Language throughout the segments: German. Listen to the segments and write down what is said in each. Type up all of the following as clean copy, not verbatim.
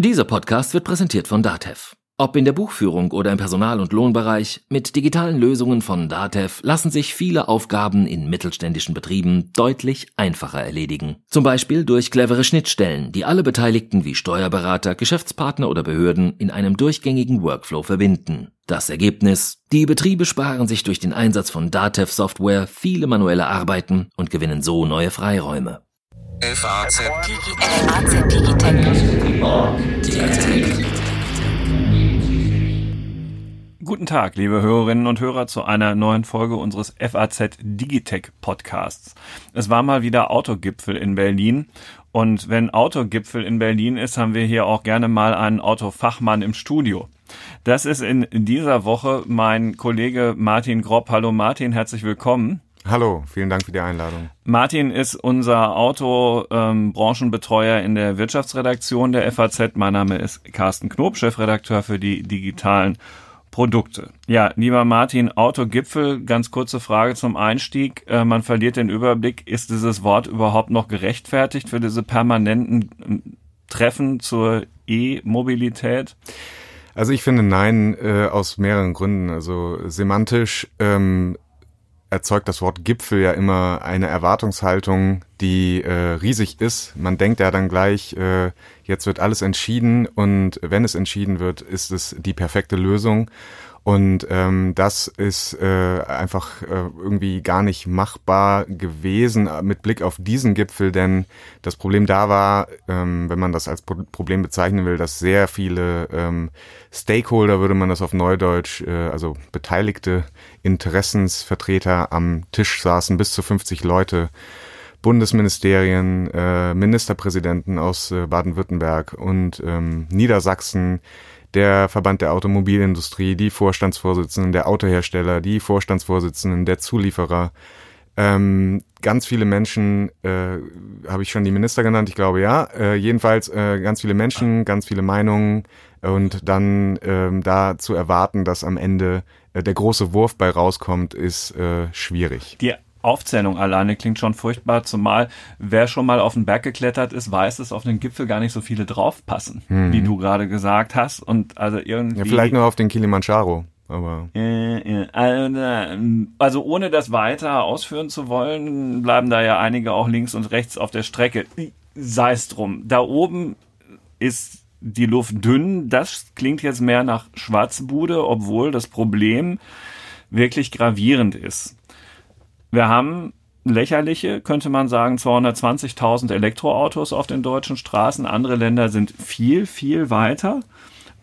Dieser Podcast wird präsentiert von DATEV. Ob in der Buchführung oder im Personal- und Lohnbereich, mit digitalen Lösungen von DATEV lassen sich viele Aufgaben in mittelständischen Betrieben deutlich einfacher erledigen. Zum Beispiel durch clevere Schnittstellen, die alle Beteiligten wie Steuerberater, Geschäftspartner oder Behörden in einem durchgängigen Workflow verbinden. Das Ergebnis: Die Betriebe sparen sich durch den Einsatz von DATEV-Software viele manuelle Arbeiten und gewinnen so neue Freiräume. FAZ Digitec. Guten Tag, liebe Hörerinnen und Hörer, zu einer neuen Folge unseres FAZ Digitec Podcasts. Es war mal wieder Autogipfel in Berlin. Und wenn Autogipfel in Berlin ist, haben wir hier auch gerne mal einen Autofachmann im Studio. Das ist in dieser Woche mein Kollege Martin Grob. Hallo Martin, herzlich willkommen. Hallo, vielen Dank für die Einladung. Martin ist unser Autobranchenbetreuer in der Wirtschaftsredaktion der FAZ. Mein Name ist Carsten Knob, Chefredakteur für die digitalen Produkte. Ja, lieber Martin, Autogipfel, ganz kurze Frage zum Einstieg. Man verliert den Überblick. Ist dieses Wort überhaupt noch gerechtfertigt für diese permanenten Treffen zur E-Mobilität? Also ich finde nein, aus mehreren Gründen. Also semantisch erzeugt das Wort Gipfel ja immer eine Erwartungshaltung, die riesig ist. Man denkt ja dann gleich, jetzt wird alles entschieden, und wenn es entschieden wird, ist es die perfekte Lösung. Und das ist einfach irgendwie gar nicht machbar gewesen mit Blick auf diesen Gipfel, denn das Problem da war, wenn man das als Problem bezeichnen will, dass sehr viele Stakeholder, würde man das auf Neudeutsch, also beteiligte Interessensvertreter am Tisch saßen, bis zu 50 Leute, Bundesministerien, Ministerpräsidenten aus Baden-Württemberg und Niedersachsen, der Verband der Automobilindustrie, die Vorstandsvorsitzenden der Autohersteller, die Vorstandsvorsitzenden der Zulieferer. Ganz viele Menschen, habe ich schon die Minister genannt? Ich glaube ja. Jedenfalls ganz viele Menschen, ganz viele Meinungen, und dann da zu erwarten, dass am Ende der große Wurf bei rauskommt, ist schwierig. Die Aufzählung alleine klingt schon furchtbar, zumal wer schon mal auf den Berg geklettert ist, weiß, dass auf den Gipfel gar nicht so viele draufpassen, wie du gerade gesagt hast. Und also irgendwie. Ja, vielleicht nur auf den Kilimandscharo, aber. Also ohne das weiter ausführen zu wollen, bleiben da ja einige auch links und rechts auf der Strecke. Sei es drum. Da oben ist die Luft dünn. Das klingt jetzt mehr nach Schwarzbude, obwohl das Problem wirklich gravierend ist. Wir haben lächerliche, könnte man sagen, 220.000 Elektroautos auf den deutschen Straßen. Andere Länder sind viel, viel weiter.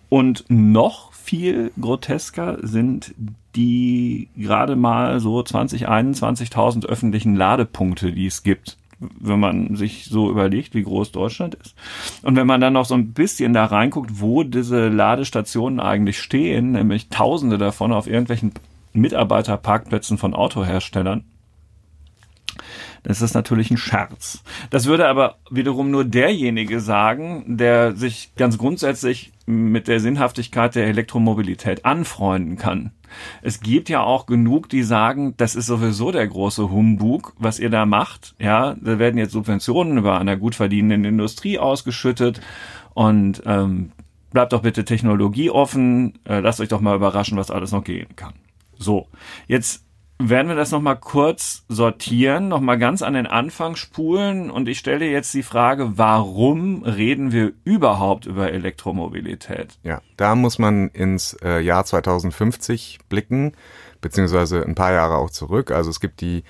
Und noch viel grotesker sind die gerade mal so 21.000 öffentlichen Ladepunkte, die es gibt, wenn man sich so überlegt, wie groß Deutschland ist. Und wenn man dann noch so ein bisschen da reinguckt, wo diese Ladestationen eigentlich stehen, nämlich Tausende davon auf irgendwelchen Mitarbeiterparkplätzen von Autoherstellern, das ist natürlich ein Scherz. Das würde aber wiederum nur derjenige sagen, der sich ganz grundsätzlich mit der Sinnhaftigkeit der Elektromobilität anfreunden kann. Es gibt ja auch genug, die sagen, das ist sowieso der große Humbug, was ihr da macht. Ja, da werden jetzt Subventionen über einer gut verdienenden Industrie ausgeschüttet und bleibt doch bitte technologieoffen, lasst euch doch mal überraschen, was alles noch gehen kann. So, jetzt werden wir das nochmal kurz sortieren, nochmal ganz an den Anfang spulen, und ich stelle jetzt die Frage, warum reden wir überhaupt über Elektromobilität? Ja, da muss man ins Jahr 2050 blicken, beziehungsweise ein paar Jahre auch zurück. Also es gibt die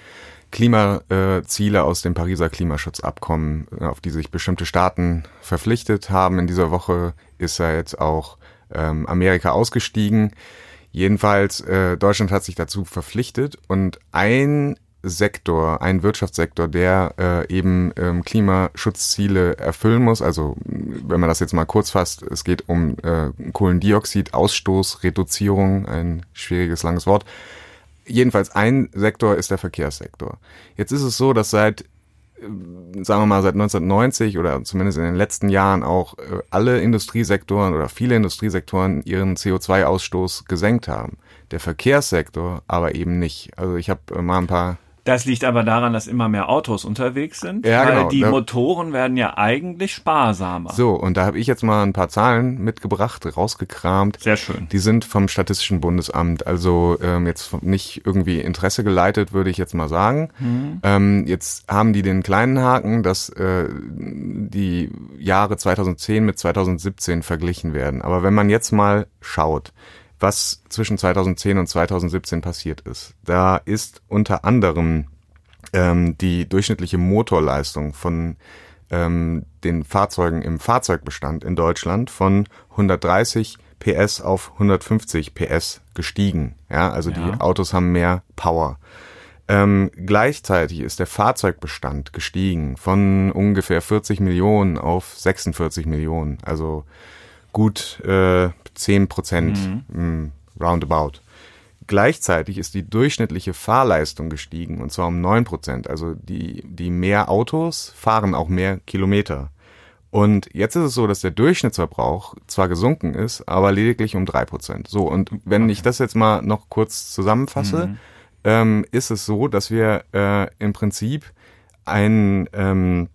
Klimaziele aus dem Pariser Klimaschutzabkommen, auf die sich bestimmte Staaten verpflichtet haben. In dieser Woche ist ja jetzt auch Amerika ausgestiegen. Jedenfalls, Deutschland hat sich dazu verpflichtet, und ein Sektor, ein Wirtschaftssektor, der eben Klimaschutzziele erfüllen muss, also wenn man das jetzt mal kurz fasst, es geht um Kohlendioxidausstoßreduzierung, ein schwieriges, langes Wort. Jedenfalls ein Sektor ist der Verkehrssektor. Jetzt ist es so, dass seit 1990 oder zumindest in den letzten Jahren auch alle Industriesektoren oder viele Industriesektoren ihren CO2-Ausstoß gesenkt haben. Der Verkehrssektor aber eben nicht. Also ich habe mal ein paar Das liegt aber daran, dass immer mehr Autos unterwegs sind, ja, weil genau, die Motoren werden ja eigentlich sparsamer. So, und da habe ich jetzt mal ein paar Zahlen mitgebracht, rausgekramt. Sehr schön. Die sind vom Statistischen Bundesamt, also jetzt nicht irgendwie Interesse geleitet, würde ich jetzt mal sagen. Jetzt haben die den kleinen Haken, dass die Jahre 2010 mit 2017 verglichen werden. Aber wenn man jetzt mal schaut, was zwischen 2010 und 2017 passiert ist. Da ist unter anderem die durchschnittliche Motorleistung von den Fahrzeugen im Fahrzeugbestand in Deutschland von 130 PS auf 150 PS gestiegen. Ja, also ja, die Autos haben mehr Power. Gleichzeitig ist der Fahrzeugbestand gestiegen von ungefähr 40 Millionen auf 46 Millionen. Also gut 10%, roundabout. Gleichzeitig ist die durchschnittliche Fahrleistung gestiegen, und zwar um 9%. Also die mehr Autos fahren auch mehr Kilometer. Und jetzt ist es so, dass der Durchschnittsverbrauch zwar gesunken ist, aber lediglich um 3%. So, und wenn ich das jetzt mal noch kurz zusammenfasse, ist es so, dass wir im Prinzip einen gestiegenen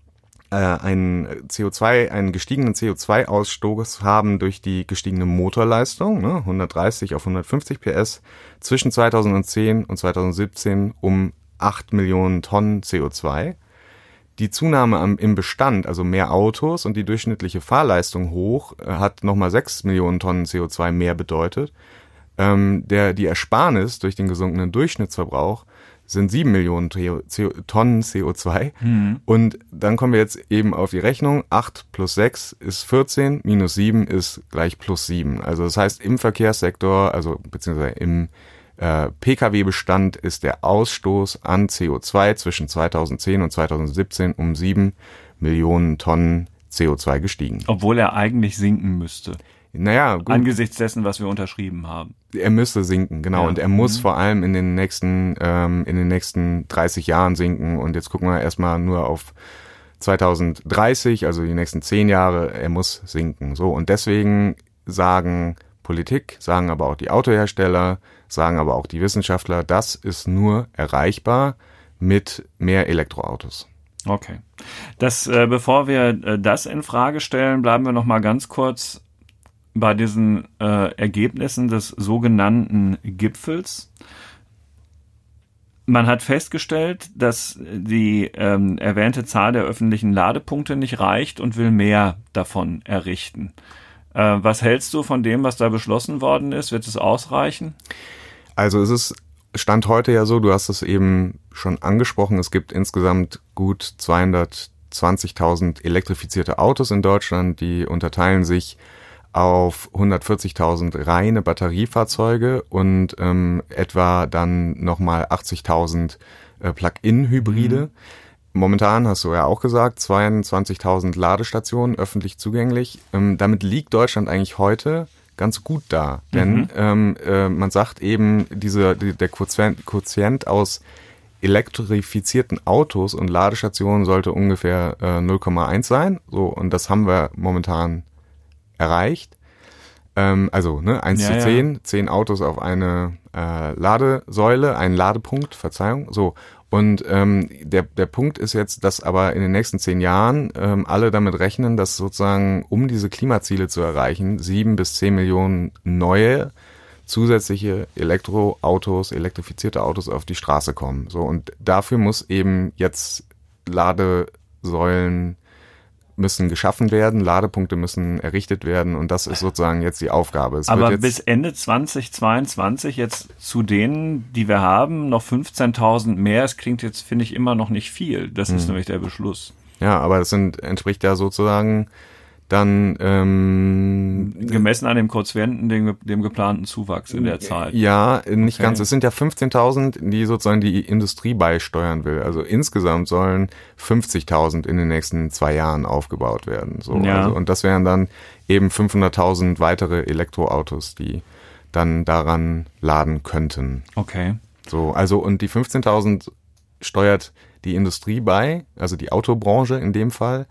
CO2-Ausstoß haben durch die gestiegene Motorleistung, ne, 130 auf 150 PS, zwischen 2010 und 2017 um 8 Millionen Tonnen CO2. Die Zunahme im Bestand, also mehr Autos und die durchschnittliche Fahrleistung hoch, hat nochmal 6 Millionen Tonnen CO2 mehr bedeutet. Die Ersparnis durch den gesunkenen Durchschnittsverbrauch sind 7 Millionen Tonnen CO2. Und dann kommen wir jetzt eben auf die Rechnung. 8 plus 6 ist 14, minus 7 ist gleich plus 7. Also das heißt, im Verkehrssektor, also beziehungsweise im Pkw-Bestand ist der Ausstoß an CO2 zwischen 2010 und 2017 um 7 Millionen Tonnen CO2 gestiegen. Obwohl er eigentlich sinken müsste. Naja, gut. Angesichts dessen, was wir unterschrieben haben. Er müsste sinken, genau. Ja. Und er muss vor allem in den nächsten 30 Jahren sinken. Und jetzt gucken wir erstmal nur auf 2030, also die nächsten 10 Jahre. Er muss sinken. So. Und deswegen sagen Politik, sagen aber auch die Autohersteller, sagen aber auch die Wissenschaftler, das ist nur erreichbar mit mehr Elektroautos. Okay. Bevor wir das in Frage stellen, bleiben wir noch mal ganz kurz bei diesen Ergebnissen des sogenannten Gipfels. Man hat festgestellt, dass die erwähnte Zahl der öffentlichen Ladepunkte nicht reicht und will mehr davon errichten. Was hältst du von dem, was da beschlossen worden ist? Wird es ausreichen? Also es ist Stand heute ja so, du hast es eben schon angesprochen, es gibt insgesamt gut 220.000 elektrifizierte Autos in Deutschland, die unterteilen sich auf 140.000 reine Batteriefahrzeuge und etwa dann nochmal 80.000 Plug-in-Hybride. Momentan, hast du ja auch gesagt, 22.000 Ladestationen öffentlich zugänglich. Damit liegt Deutschland eigentlich heute ganz gut da, denn man sagt eben, der Quotient aus elektrifizierten Autos und Ladestationen sollte ungefähr 0,1 sein. So, und das haben wir momentan erreicht. 1 zu 10, 10 Autos auf eine Ladepunkt, Verzeihung. So. Und der Punkt ist jetzt, dass aber in den nächsten 10 Jahren alle damit rechnen, dass sozusagen, um diese Klimaziele zu erreichen, 7 bis 10 Millionen neue zusätzliche elektrifizierte Autos auf die Straße kommen. So, und dafür muss eben jetzt Ladesäulen müssen geschaffen werden, Ladepunkte müssen errichtet werden und das ist sozusagen jetzt die Aufgabe. Aber bis Ende 2022 jetzt zu denen, die wir haben, noch 15.000 mehr. Es klingt jetzt, finde ich, immer noch nicht viel. Das ist nämlich der Beschluss. Ja, aber das entspricht ja sozusagen dann gemessen an dem Kurzwenden, dem geplanten Zuwachs in der Zahl. Ja, nicht ganz. Es sind ja 15.000, die sozusagen die Industrie beisteuern will. Also insgesamt sollen 50.000 in den nächsten 2 Jahren aufgebaut werden. So, ja. Also, und das wären dann eben 500.000 weitere Elektroautos, die dann daran laden könnten. Okay. So, also und die 15.000 steuert die Industrie bei, also die Autobranche in dem Fall.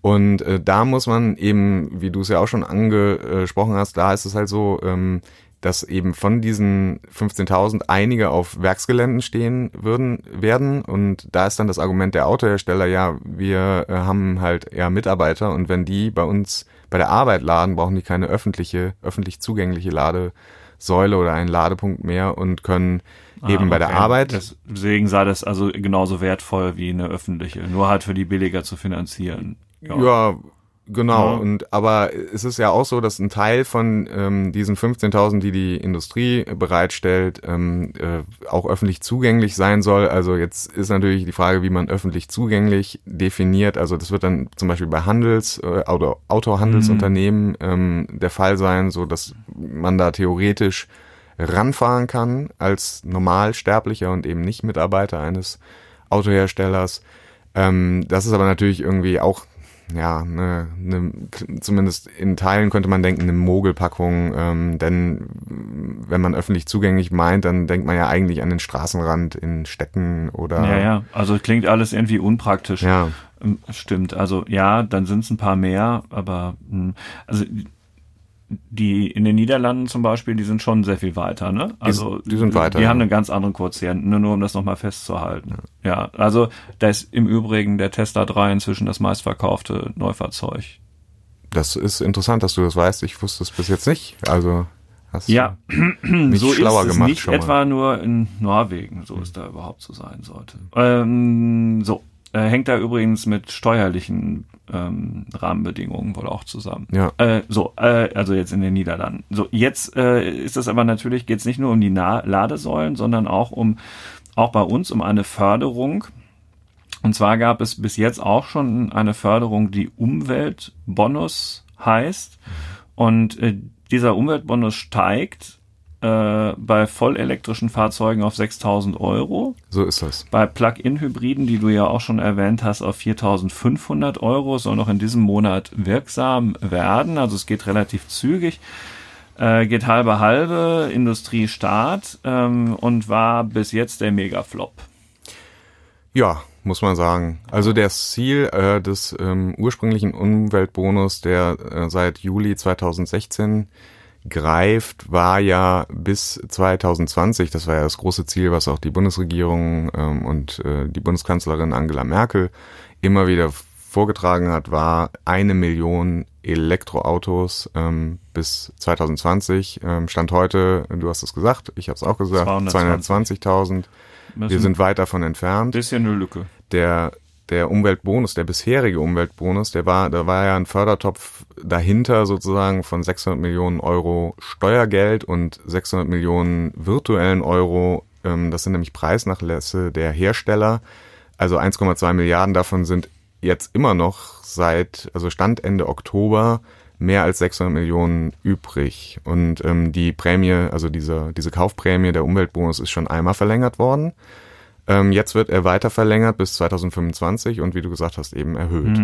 Und da muss man eben, wie du es ja auch schon angesprochen hast, da ist es halt so, dass eben von diesen 15.000 einige auf Werksgeländen stehen werden. Und da ist dann das Argument der Autohersteller, ja, wir haben halt eher Mitarbeiter und wenn die bei uns bei der Arbeit laden, brauchen die keine öffentlich zugängliche Ladesäule oder einen Ladepunkt mehr und können eben bei der Arbeit. Deswegen sei das also genauso wertvoll wie eine öffentliche, nur halt für die billiger zu finanzieren. Ja. Genau, und aber es ist ja auch so, dass ein Teil von diesen 15.000, die die Industrie bereitstellt, auch öffentlich zugänglich sein soll. Also jetzt ist natürlich die Frage, wie man öffentlich zugänglich definiert. Also das wird dann zum Beispiel bei Autohandelsunternehmen der Fall sein, so dass man da theoretisch ranfahren kann als Normalsterblicher und eben nicht Mitarbeiter eines Autoherstellers. Das ist aber natürlich irgendwie auch zumindest in Teilen könnte man denken, eine Mogelpackung, denn wenn man öffentlich zugänglich meint, dann denkt man ja eigentlich an den Straßenrand in Städten oder... Ja, also klingt alles irgendwie unpraktisch. Ja. Stimmt, also ja, dann sind es ein paar mehr, aber also die in den Niederlanden zum Beispiel, die sind schon sehr viel weiter, ne? Also die sind weiter. Die haben einen ganz anderen Quotienten, nur um das nochmal festzuhalten. Ja, also da ist im Übrigen der Tesla 3 inzwischen das meistverkaufte Neufahrzeug. Das ist interessant, dass du das weißt. Ich wusste es bis jetzt nicht. Also hast du so schlauer ist es gemacht. Nicht schon mal. Etwa nur in Norwegen, so es da überhaupt so sein sollte. Hängt da übrigens mit steuerlichen Rahmenbedingungen wohl auch zusammen. Ja. Also jetzt in den Niederlanden. So, jetzt ist das aber natürlich, geht es nicht nur um die Ladesäulen, sondern auch bei uns um eine Förderung. Und zwar gab es bis jetzt auch schon eine Förderung, die Umweltbonus heißt. Und dieser Umweltbonus steigt bei vollelektrischen Fahrzeugen auf 6.000 €. So ist das. Bei Plug-in-Hybriden, die du ja auch schon erwähnt hast, auf 4.500 €. Soll noch in diesem Monat wirksam werden. Also es geht relativ zügig. Geht halbe, Industrie, Staat und war bis jetzt der Megaflop. Ja, muss man sagen. Also das Ziel des ursprünglichen Umweltbonus, der seit Juli 2016 greift, war ja bis 2020, das war ja das große Ziel, was auch die Bundesregierung und die Bundeskanzlerin Angela Merkel immer wieder vorgetragen hat, war 1 Million Elektroautos bis 2020. Stand heute, du hast es gesagt, ich habe es auch gesagt, 220.000. Wir sind weit davon entfernt. Bisschen eine Lücke. Der Umweltbonus, der bisherige Umweltbonus, da war ja ein Fördertopf dahinter sozusagen von 600 Millionen € Steuergeld und 600 Millionen virtuellen Euro, das sind nämlich Preisnachlässe der Hersteller, also 1,2 Milliarden davon sind jetzt immer noch also Stand Ende Oktober, mehr als 600 Millionen übrig und die Prämie, also diese Kaufprämie, der Umweltbonus ist schon einmal verlängert worden. Jetzt wird er weiter verlängert bis 2025 und wie du gesagt hast, eben erhöht.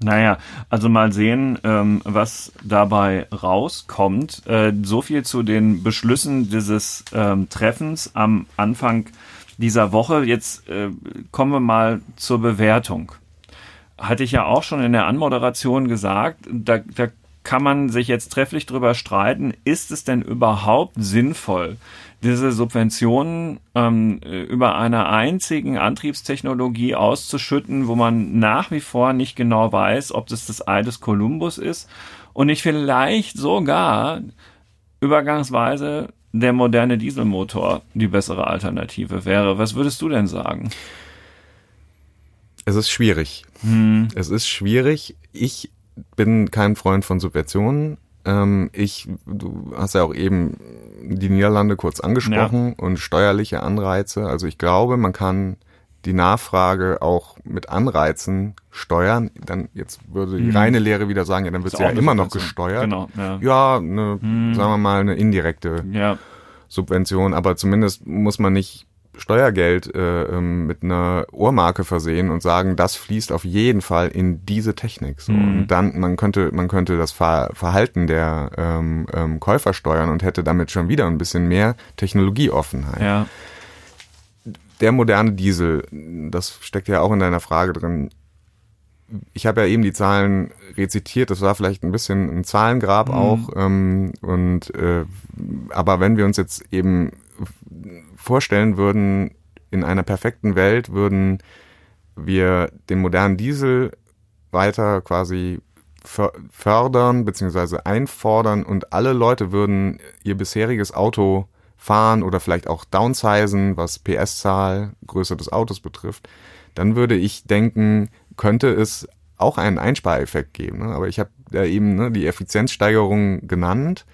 Naja, also mal sehen, was dabei rauskommt. So viel zu den Beschlüssen dieses Treffens am Anfang dieser Woche. Jetzt kommen wir mal zur Bewertung. Hatte ich ja auch schon in der Anmoderation gesagt, da kann man sich jetzt trefflich drüber streiten, ist es denn überhaupt sinnvoll, diese Subventionen über einer einzigen Antriebstechnologie auszuschütten, wo man nach wie vor nicht genau weiß, ob das Ei des Kolumbus ist und nicht vielleicht sogar übergangsweise der moderne Dieselmotor die bessere Alternative wäre. Was würdest du denn sagen? Es ist schwierig. Es ist schwierig. Ich bin kein Freund von Subventionen. Du hast ja auch eben die Niederlande kurz angesprochen und steuerliche Anreize. Also ich glaube, man kann die Nachfrage auch mit Anreizen steuern. Dann jetzt würde die reine Lehre wieder sagen, dann wird es ja immer noch gesteuert. Genau, sagen wir mal eine indirekte Subvention, aber zumindest muss man nicht Steuergeld mit einer Ohrmarke versehen und sagen, das fließt auf jeden Fall in diese Technik. So. Und dann, man könnte das Verhalten der Käufer steuern und hätte damit schon wieder ein bisschen mehr Technologieoffenheit. Ja. Der moderne Diesel, das steckt ja auch in deiner Frage drin, ich habe ja eben die Zahlen rezitiert, das war vielleicht ein bisschen ein Zahlengrab auch. Aber wenn wir uns jetzt eben vorstellen würden, in einer perfekten Welt würden wir den modernen Diesel weiter quasi fördern bzw. einfordern und alle Leute würden ihr bisheriges Auto fahren oder vielleicht auch downsizen, was PS-Zahl, Größe des Autos betrifft, dann würde ich denken, könnte es auch einen Einspareffekt geben. Ne? Aber ich habe ja eben die Effizienzsteigerung genannt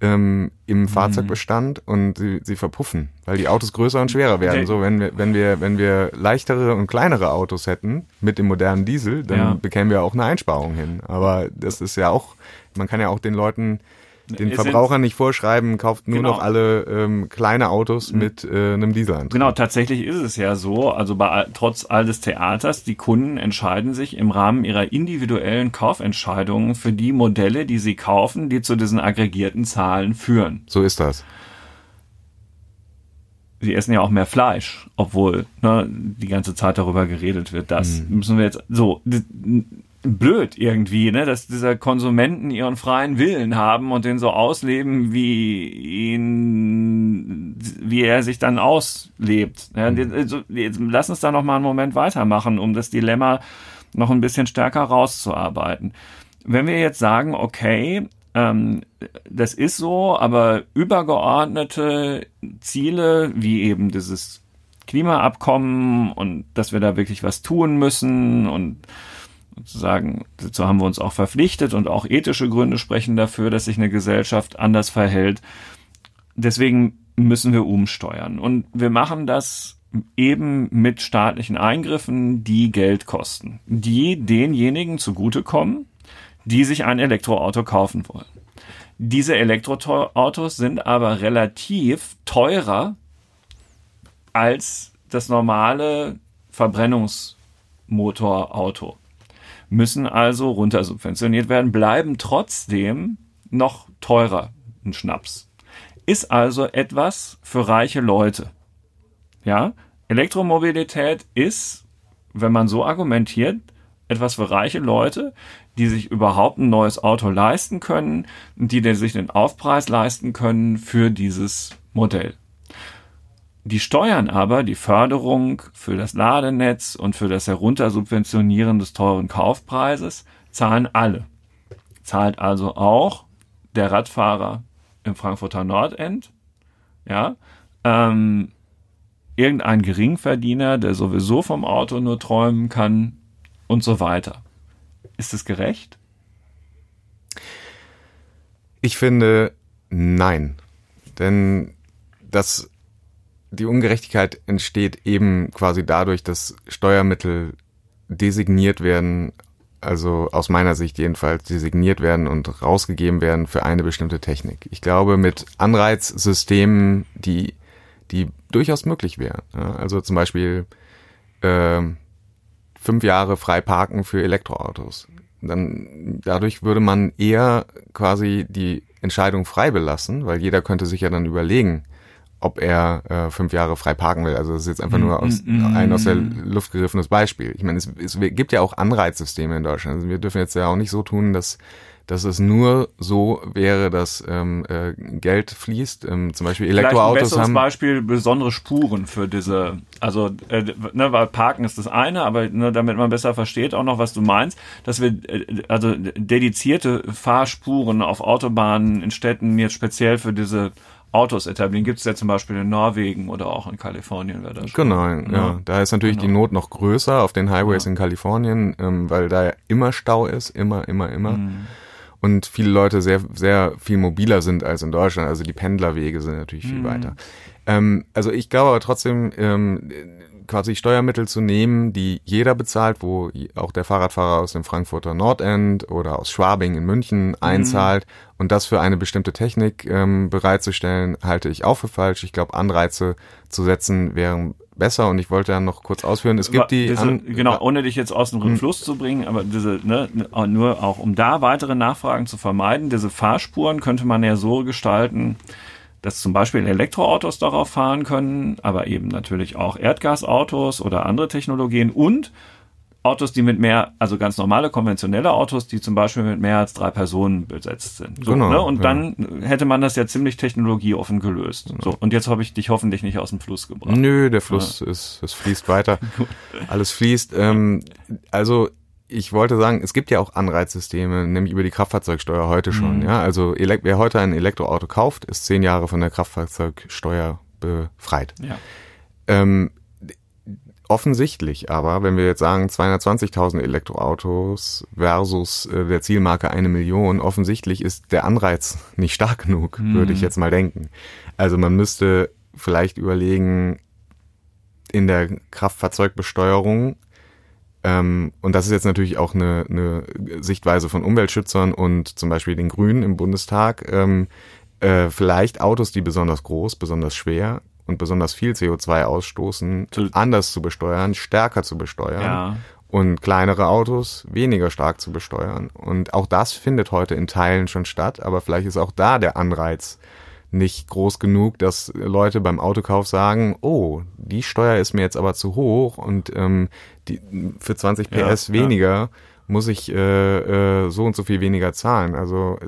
im Fahrzeugbestand und sie verpuffen, weil die Autos größer und schwerer werden. Okay. So, wenn wir leichtere und kleinere Autos hätten mit dem modernen Diesel, dann bekämen wir auch eine Einsparung hin. Aber das ist ja auch, man kann ja auch den Leuten, den Verbrauchern nicht vorschreiben, kauft nur noch alle kleine Autos mit einem Dieselantrieb. Genau, tatsächlich ist es ja so, also trotz all des Theaters, die Kunden entscheiden sich im Rahmen ihrer individuellen Kaufentscheidungen für die Modelle, die sie kaufen, die zu diesen aggregierten Zahlen führen. So ist das. Sie essen ja auch mehr Fleisch, obwohl die ganze Zeit darüber geredet wird, das müssen wir jetzt so... Blöd irgendwie, dass diese Konsumenten ihren freien Willen haben und den so ausleben, wie er sich dann auslebt. Ja, jetzt lass uns da noch mal einen Moment weitermachen, um das Dilemma noch ein bisschen stärker rauszuarbeiten. Wenn wir jetzt sagen, okay, das ist so, aber übergeordnete Ziele, wie eben dieses Klimaabkommen und dass wir da wirklich was tun müssen und sozusagen, dazu haben wir uns auch verpflichtet und auch ethische Gründe sprechen dafür, dass sich eine Gesellschaft anders verhält. Deswegen müssen wir umsteuern. Und wir machen das eben mit staatlichen Eingriffen, die Geld kosten, die denjenigen zugutekommen, die sich ein Elektroauto kaufen wollen. Diese Elektroautos sind aber relativ teurer als das normale Verbrennungsmotorauto. Müssen also runter subventioniert werden, bleiben trotzdem noch teurer, ein Schnaps. Ist also etwas für reiche Leute. Ja, Elektromobilität ist, wenn man so argumentiert, etwas für reiche Leute, die sich überhaupt ein neues Auto leisten können, die sich den Aufpreis leisten können für dieses Modell. Die Steuern aber, die Förderung für das Ladenetz und für das Heruntersubventionieren des teuren Kaufpreises, zahlen alle. Zahlt also auch der Radfahrer im Frankfurter Nordend, irgendein Geringverdiener, der sowieso vom Auto nur träumen kann und so weiter. Ist es gerecht? Ich finde, nein. Denn die Ungerechtigkeit entsteht eben quasi dadurch, dass Steuermittel designiert werden, also aus meiner Sicht jedenfalls designiert werden und rausgegeben werden für eine bestimmte Technik. Ich glaube, mit Anreizsystemen, die durchaus möglich wären. Ja, also zum Beispiel 5 Jahre frei parken für Elektroautos. Dadurch würde man eher quasi die Entscheidung frei belassen, weil jeder könnte sich ja dann überlegen, ob er 5 Jahre frei parken will. Also das ist jetzt einfach nur ein aus der Luft gegriffenes Beispiel. Ich meine, es gibt ja auch Anreizsysteme in Deutschland. Also wir dürfen jetzt ja auch nicht so tun, dass es nur so wäre, dass Geld fließt. Zum Beispiel Elektroautos haben... Ein besseres Beispiel, besondere Spuren für diese... Also, weil Parken ist das eine, aber damit man besser versteht auch noch, was du meinst, dass wir also dedizierte Fahrspuren auf Autobahnen in Städten jetzt speziell für diese... Autos etablieren, gibt es ja zum Beispiel in Norwegen oder auch in Kalifornien. Wäre das genau, schon. Ja. Da ist natürlich die Not noch größer auf den Highways in Kalifornien, weil da ja immer Stau ist, immer. Und viele Leute sehr, sehr viel mobiler sind als in Deutschland. Also die Pendlerwege sind natürlich viel weiter. Also ich glaube aber trotzdem, quasi Steuermittel zu nehmen, die jeder bezahlt, wo auch der Fahrradfahrer aus dem Frankfurter Nordend oder aus Schwabing in München einzahlt und das für eine bestimmte Technik bereitzustellen, halte ich auch für falsch. Ich glaube, Anreize zu setzen wären besser und ich wollte dann noch kurz ausführen, es gibt ohne dich jetzt aus dem Fluss zu bringen, aber diese, nur auch um da weitere Nachfragen zu vermeiden, diese Fahrspuren könnte man ja so gestalten, dass zum Beispiel Elektroautos darauf fahren können, aber eben natürlich auch Erdgasautos oder andere Technologien und Autos, die mit mehr, also ganz normale, konventionelle Autos, die zum Beispiel mit mehr als 3 Personen besetzt sind. So, genau. Ne? Und dann hätte man das ja ziemlich technologieoffen gelöst. Genau. So, und jetzt habe ich dich hoffentlich nicht aus dem Fluss gebracht. Nö, der Fluss es fließt weiter. Alles fließt. Also ich wollte sagen, es gibt ja auch Anreizsysteme, nämlich über die Kraftfahrzeugsteuer heute schon. Ja? Also wer heute ein Elektroauto kauft, ist 10 Jahre von der Kraftfahrzeugsteuer befreit. Ja. Offensichtlich aber, wenn wir jetzt sagen 220.000 Elektroautos versus der Zielmarke 1 Million, offensichtlich ist der Anreiz nicht stark genug, würde ich jetzt mal denken. Also man müsste vielleicht überlegen, in der Kraftfahrzeugbesteuerung, und das ist jetzt natürlich auch eine Sichtweise von Umweltschützern und zum Beispiel den Grünen im Bundestag, vielleicht Autos, die besonders groß, besonders schwer und besonders viel CO2 ausstoßen, anders zu besteuern, stärker zu besteuern und kleinere Autos weniger stark zu besteuern. Und auch das findet heute in Teilen schon statt, aber vielleicht ist auch da der Anreiz nicht groß genug, dass Leute beim Autokauf sagen, oh, die Steuer ist mir jetzt aber zu hoch und für 20 PS weniger muss ich so und so viel weniger zahlen. Also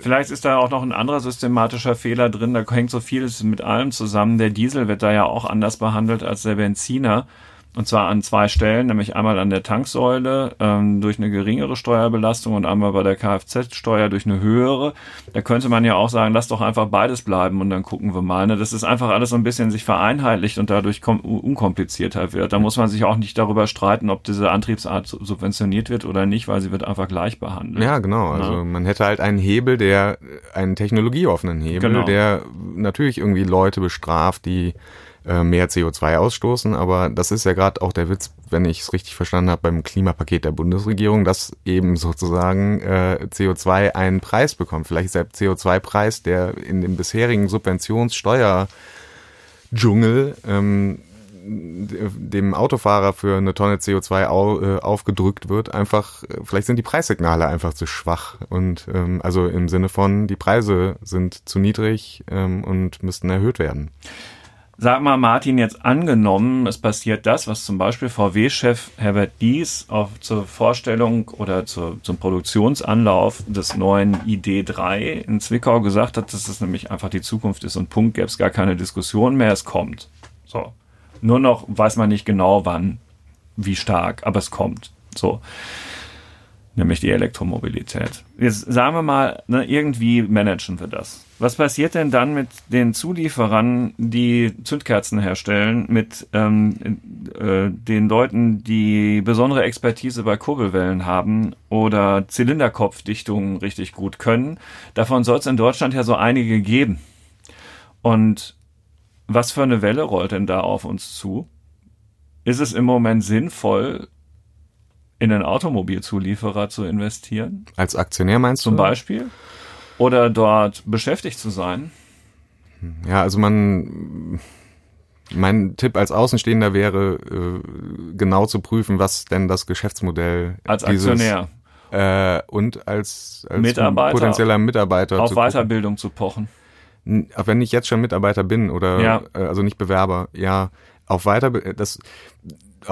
vielleicht ist da auch noch ein anderer systematischer Fehler drin, da hängt so vieles mit allem zusammen. Der Diesel wird da ja auch anders behandelt als der Benziner. Und zwar an 2 Stellen, nämlich einmal an der Tanksäule durch eine geringere Steuerbelastung und einmal bei der Kfz-Steuer durch eine höhere. Da könnte man ja auch sagen, lass doch einfach beides bleiben und dann gucken wir mal. Ne? Das ist einfach alles so ein bisschen sich vereinheitlicht und dadurch unkomplizierter wird. Da muss man sich auch nicht darüber streiten, ob diese Antriebsart subventioniert wird oder nicht, weil sie wird einfach gleich behandelt. Ja, genau. Also man hätte halt einen Hebel, einen technologieoffenen Hebel, der natürlich irgendwie Leute bestraft, die mehr CO2 ausstoßen, aber das ist ja gerade auch der Witz, wenn ich es richtig verstanden habe, beim Klimapaket der Bundesregierung, dass eben sozusagen CO2 einen Preis bekommt. Vielleicht ist der CO2-Preis, der in dem bisherigen Subventionssteuerdschungel dem Autofahrer für eine Tonne CO2 aufgedrückt wird, einfach, vielleicht sind die Preissignale einfach zu schwach und also im Sinne von, die Preise sind zu niedrig und müssten erhöht werden. Sag mal, Martin, jetzt angenommen, es passiert das, was zum Beispiel VW-Chef Herbert Diess zur Vorstellung oder zum Produktionsanlauf des neuen ID3 in Zwickau gesagt hat, dass das nämlich einfach die Zukunft ist und Punkt, gäbe es gar keine Diskussion mehr, es kommt. So. Nur noch weiß man nicht genau wann, wie stark, aber es kommt. So. Nämlich die Elektromobilität. Jetzt sagen wir mal, ne, irgendwie managen wir das. Was passiert denn dann mit den Zulieferern, die Zündkerzen herstellen, mit den Leuten, die besondere Expertise bei Kurbelwellen haben oder Zylinderkopfdichtungen richtig gut können? Davon soll es in Deutschland ja so einige geben. Und was für eine Welle rollt denn da auf uns zu? Ist es im Moment sinnvoll, in einen Automobilzulieferer zu investieren? Als Aktionär meinst du? Zum Beispiel? Oder dort beschäftigt zu sein? Ja, also mein Tipp als Außenstehender wäre, genau zu prüfen, was denn das Geschäftsmodell als Aktionär und als Mitarbeiter, potenzieller Mitarbeiter auf Weiterbildung zu pochen. Auch wenn ich jetzt schon Mitarbeiter bin oder also nicht Bewerber, auf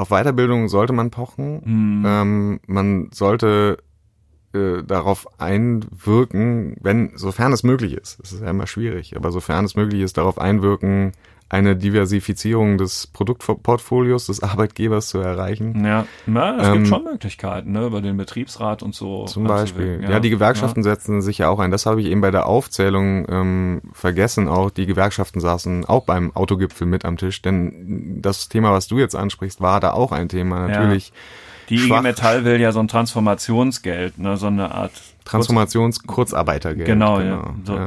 Weiterbildung sollte man pochen. Man sollte darauf einwirken, sofern es möglich ist. Das ist ja immer schwierig, aber sofern es möglich ist, darauf einwirken, eine Diversifizierung des Produktportfolios des Arbeitgebers zu erreichen. Ja, es gibt schon Möglichkeiten, ne, über den Betriebsrat und so. Zum Beispiel. Ja, die Gewerkschaften setzen sich ja auch ein. Das habe ich eben bei der Aufzählung vergessen auch. Die Gewerkschaften saßen auch beim Autogipfel mit am Tisch, denn das Thema, was du jetzt ansprichst, war da auch ein Thema. Natürlich. Die IG Metall will ja so ein Transformationsgeld, ne, so eine Art Transformationskurzarbeitergeld. Genau. So,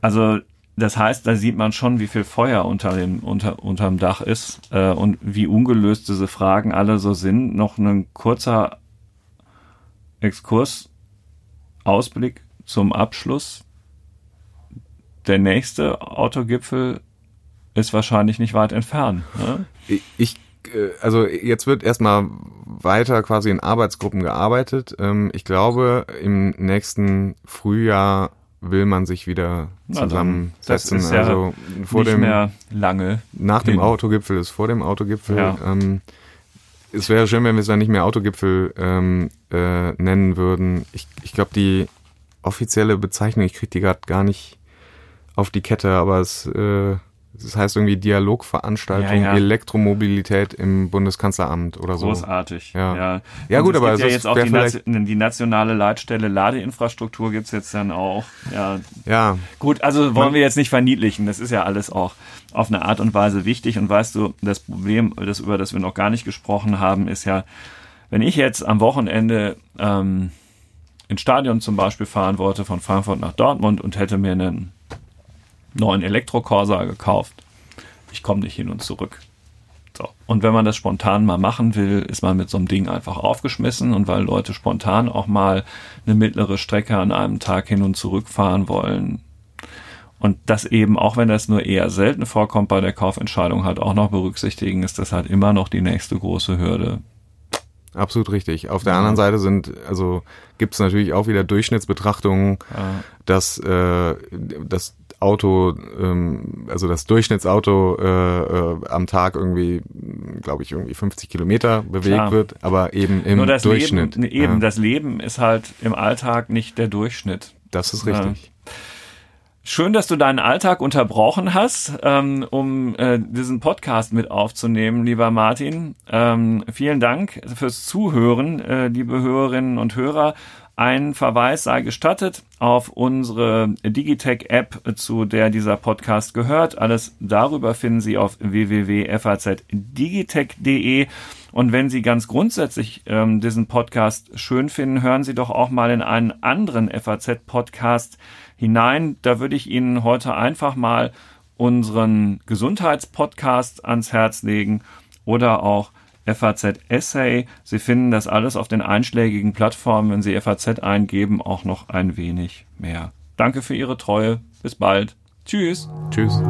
also das heißt, da sieht man schon, wie viel Feuer unterm Dach ist und wie ungelöst diese Fragen alle so sind. Noch ein kurzer Exkursausblick zum Abschluss. Der nächste Autogipfel ist wahrscheinlich nicht weit entfernt. Ne? Also jetzt wird erstmal weiter quasi in Arbeitsgruppen gearbeitet. Ich glaube, im nächsten Frühjahr will man sich wieder zusammensetzen. Das ist ja also vor nicht dem, mehr lange. Nach dem Autogipfel ist vor dem Autogipfel. Es wäre schön, wenn wir es dann nicht mehr Autogipfel nennen würden. Ich glaube, die offizielle Bezeichnung, ich kriege die gerade gar nicht auf die Kette, aber es heißt irgendwie Dialogveranstaltung Elektromobilität im Bundeskanzleramt oder so. Großartig. Ja gut, aber es gibt ja jetzt auch die nationale Leitstelle Ladeinfrastruktur gibt es jetzt dann auch. Ja. Gut, also wollen wir jetzt nicht verniedlichen. Das ist ja alles auch auf eine Art und Weise wichtig. Und weißt du, das Problem, über das wir noch gar nicht gesprochen haben, ist ja, wenn ich jetzt am Wochenende ins Stadion zum Beispiel fahren wollte von Frankfurt nach Dortmund und hätte mir einen neuen Elektro-Corsa gekauft. Ich komme nicht hin und zurück. So. Und wenn man das spontan mal machen will, ist man mit so einem Ding einfach aufgeschmissen. Und weil Leute spontan auch mal eine mittlere Strecke an einem Tag hin und zurück fahren wollen und das eben, auch wenn das nur eher selten vorkommt, bei der Kaufentscheidung halt auch noch berücksichtigen, ist das halt immer noch die nächste große Hürde. Absolut richtig. Auf der anderen Seite gibt es natürlich auch wieder Durchschnittsbetrachtungen, dass Auto, also das Durchschnittsauto am Tag irgendwie, glaube ich, irgendwie 50 Kilometer bewegt wird, aber eben im Durchschnitt. Das Leben ist halt im Alltag nicht der Durchschnitt. Das ist richtig. Schön, dass du deinen Alltag unterbrochen hast, um diesen Podcast mit aufzunehmen, lieber Martin. Vielen Dank fürs Zuhören, liebe Hörerinnen und Hörer. Ein Verweis sei gestattet auf unsere Digitec-App, zu der dieser Podcast gehört. Alles darüber finden Sie auf www.fazdigitec.de. Und wenn Sie ganz grundsätzlich diesen Podcast schön finden, hören Sie doch auch mal in einen anderen FAZ-Podcast hinein. Da würde ich Ihnen heute einfach mal unseren Gesundheitspodcast ans Herz legen oder auch FAZ Essay. Sie finden das alles auf den einschlägigen Plattformen, wenn Sie FAZ eingeben, auch noch ein wenig mehr. Danke für Ihre Treue. Bis bald. Tschüss. Tschüss.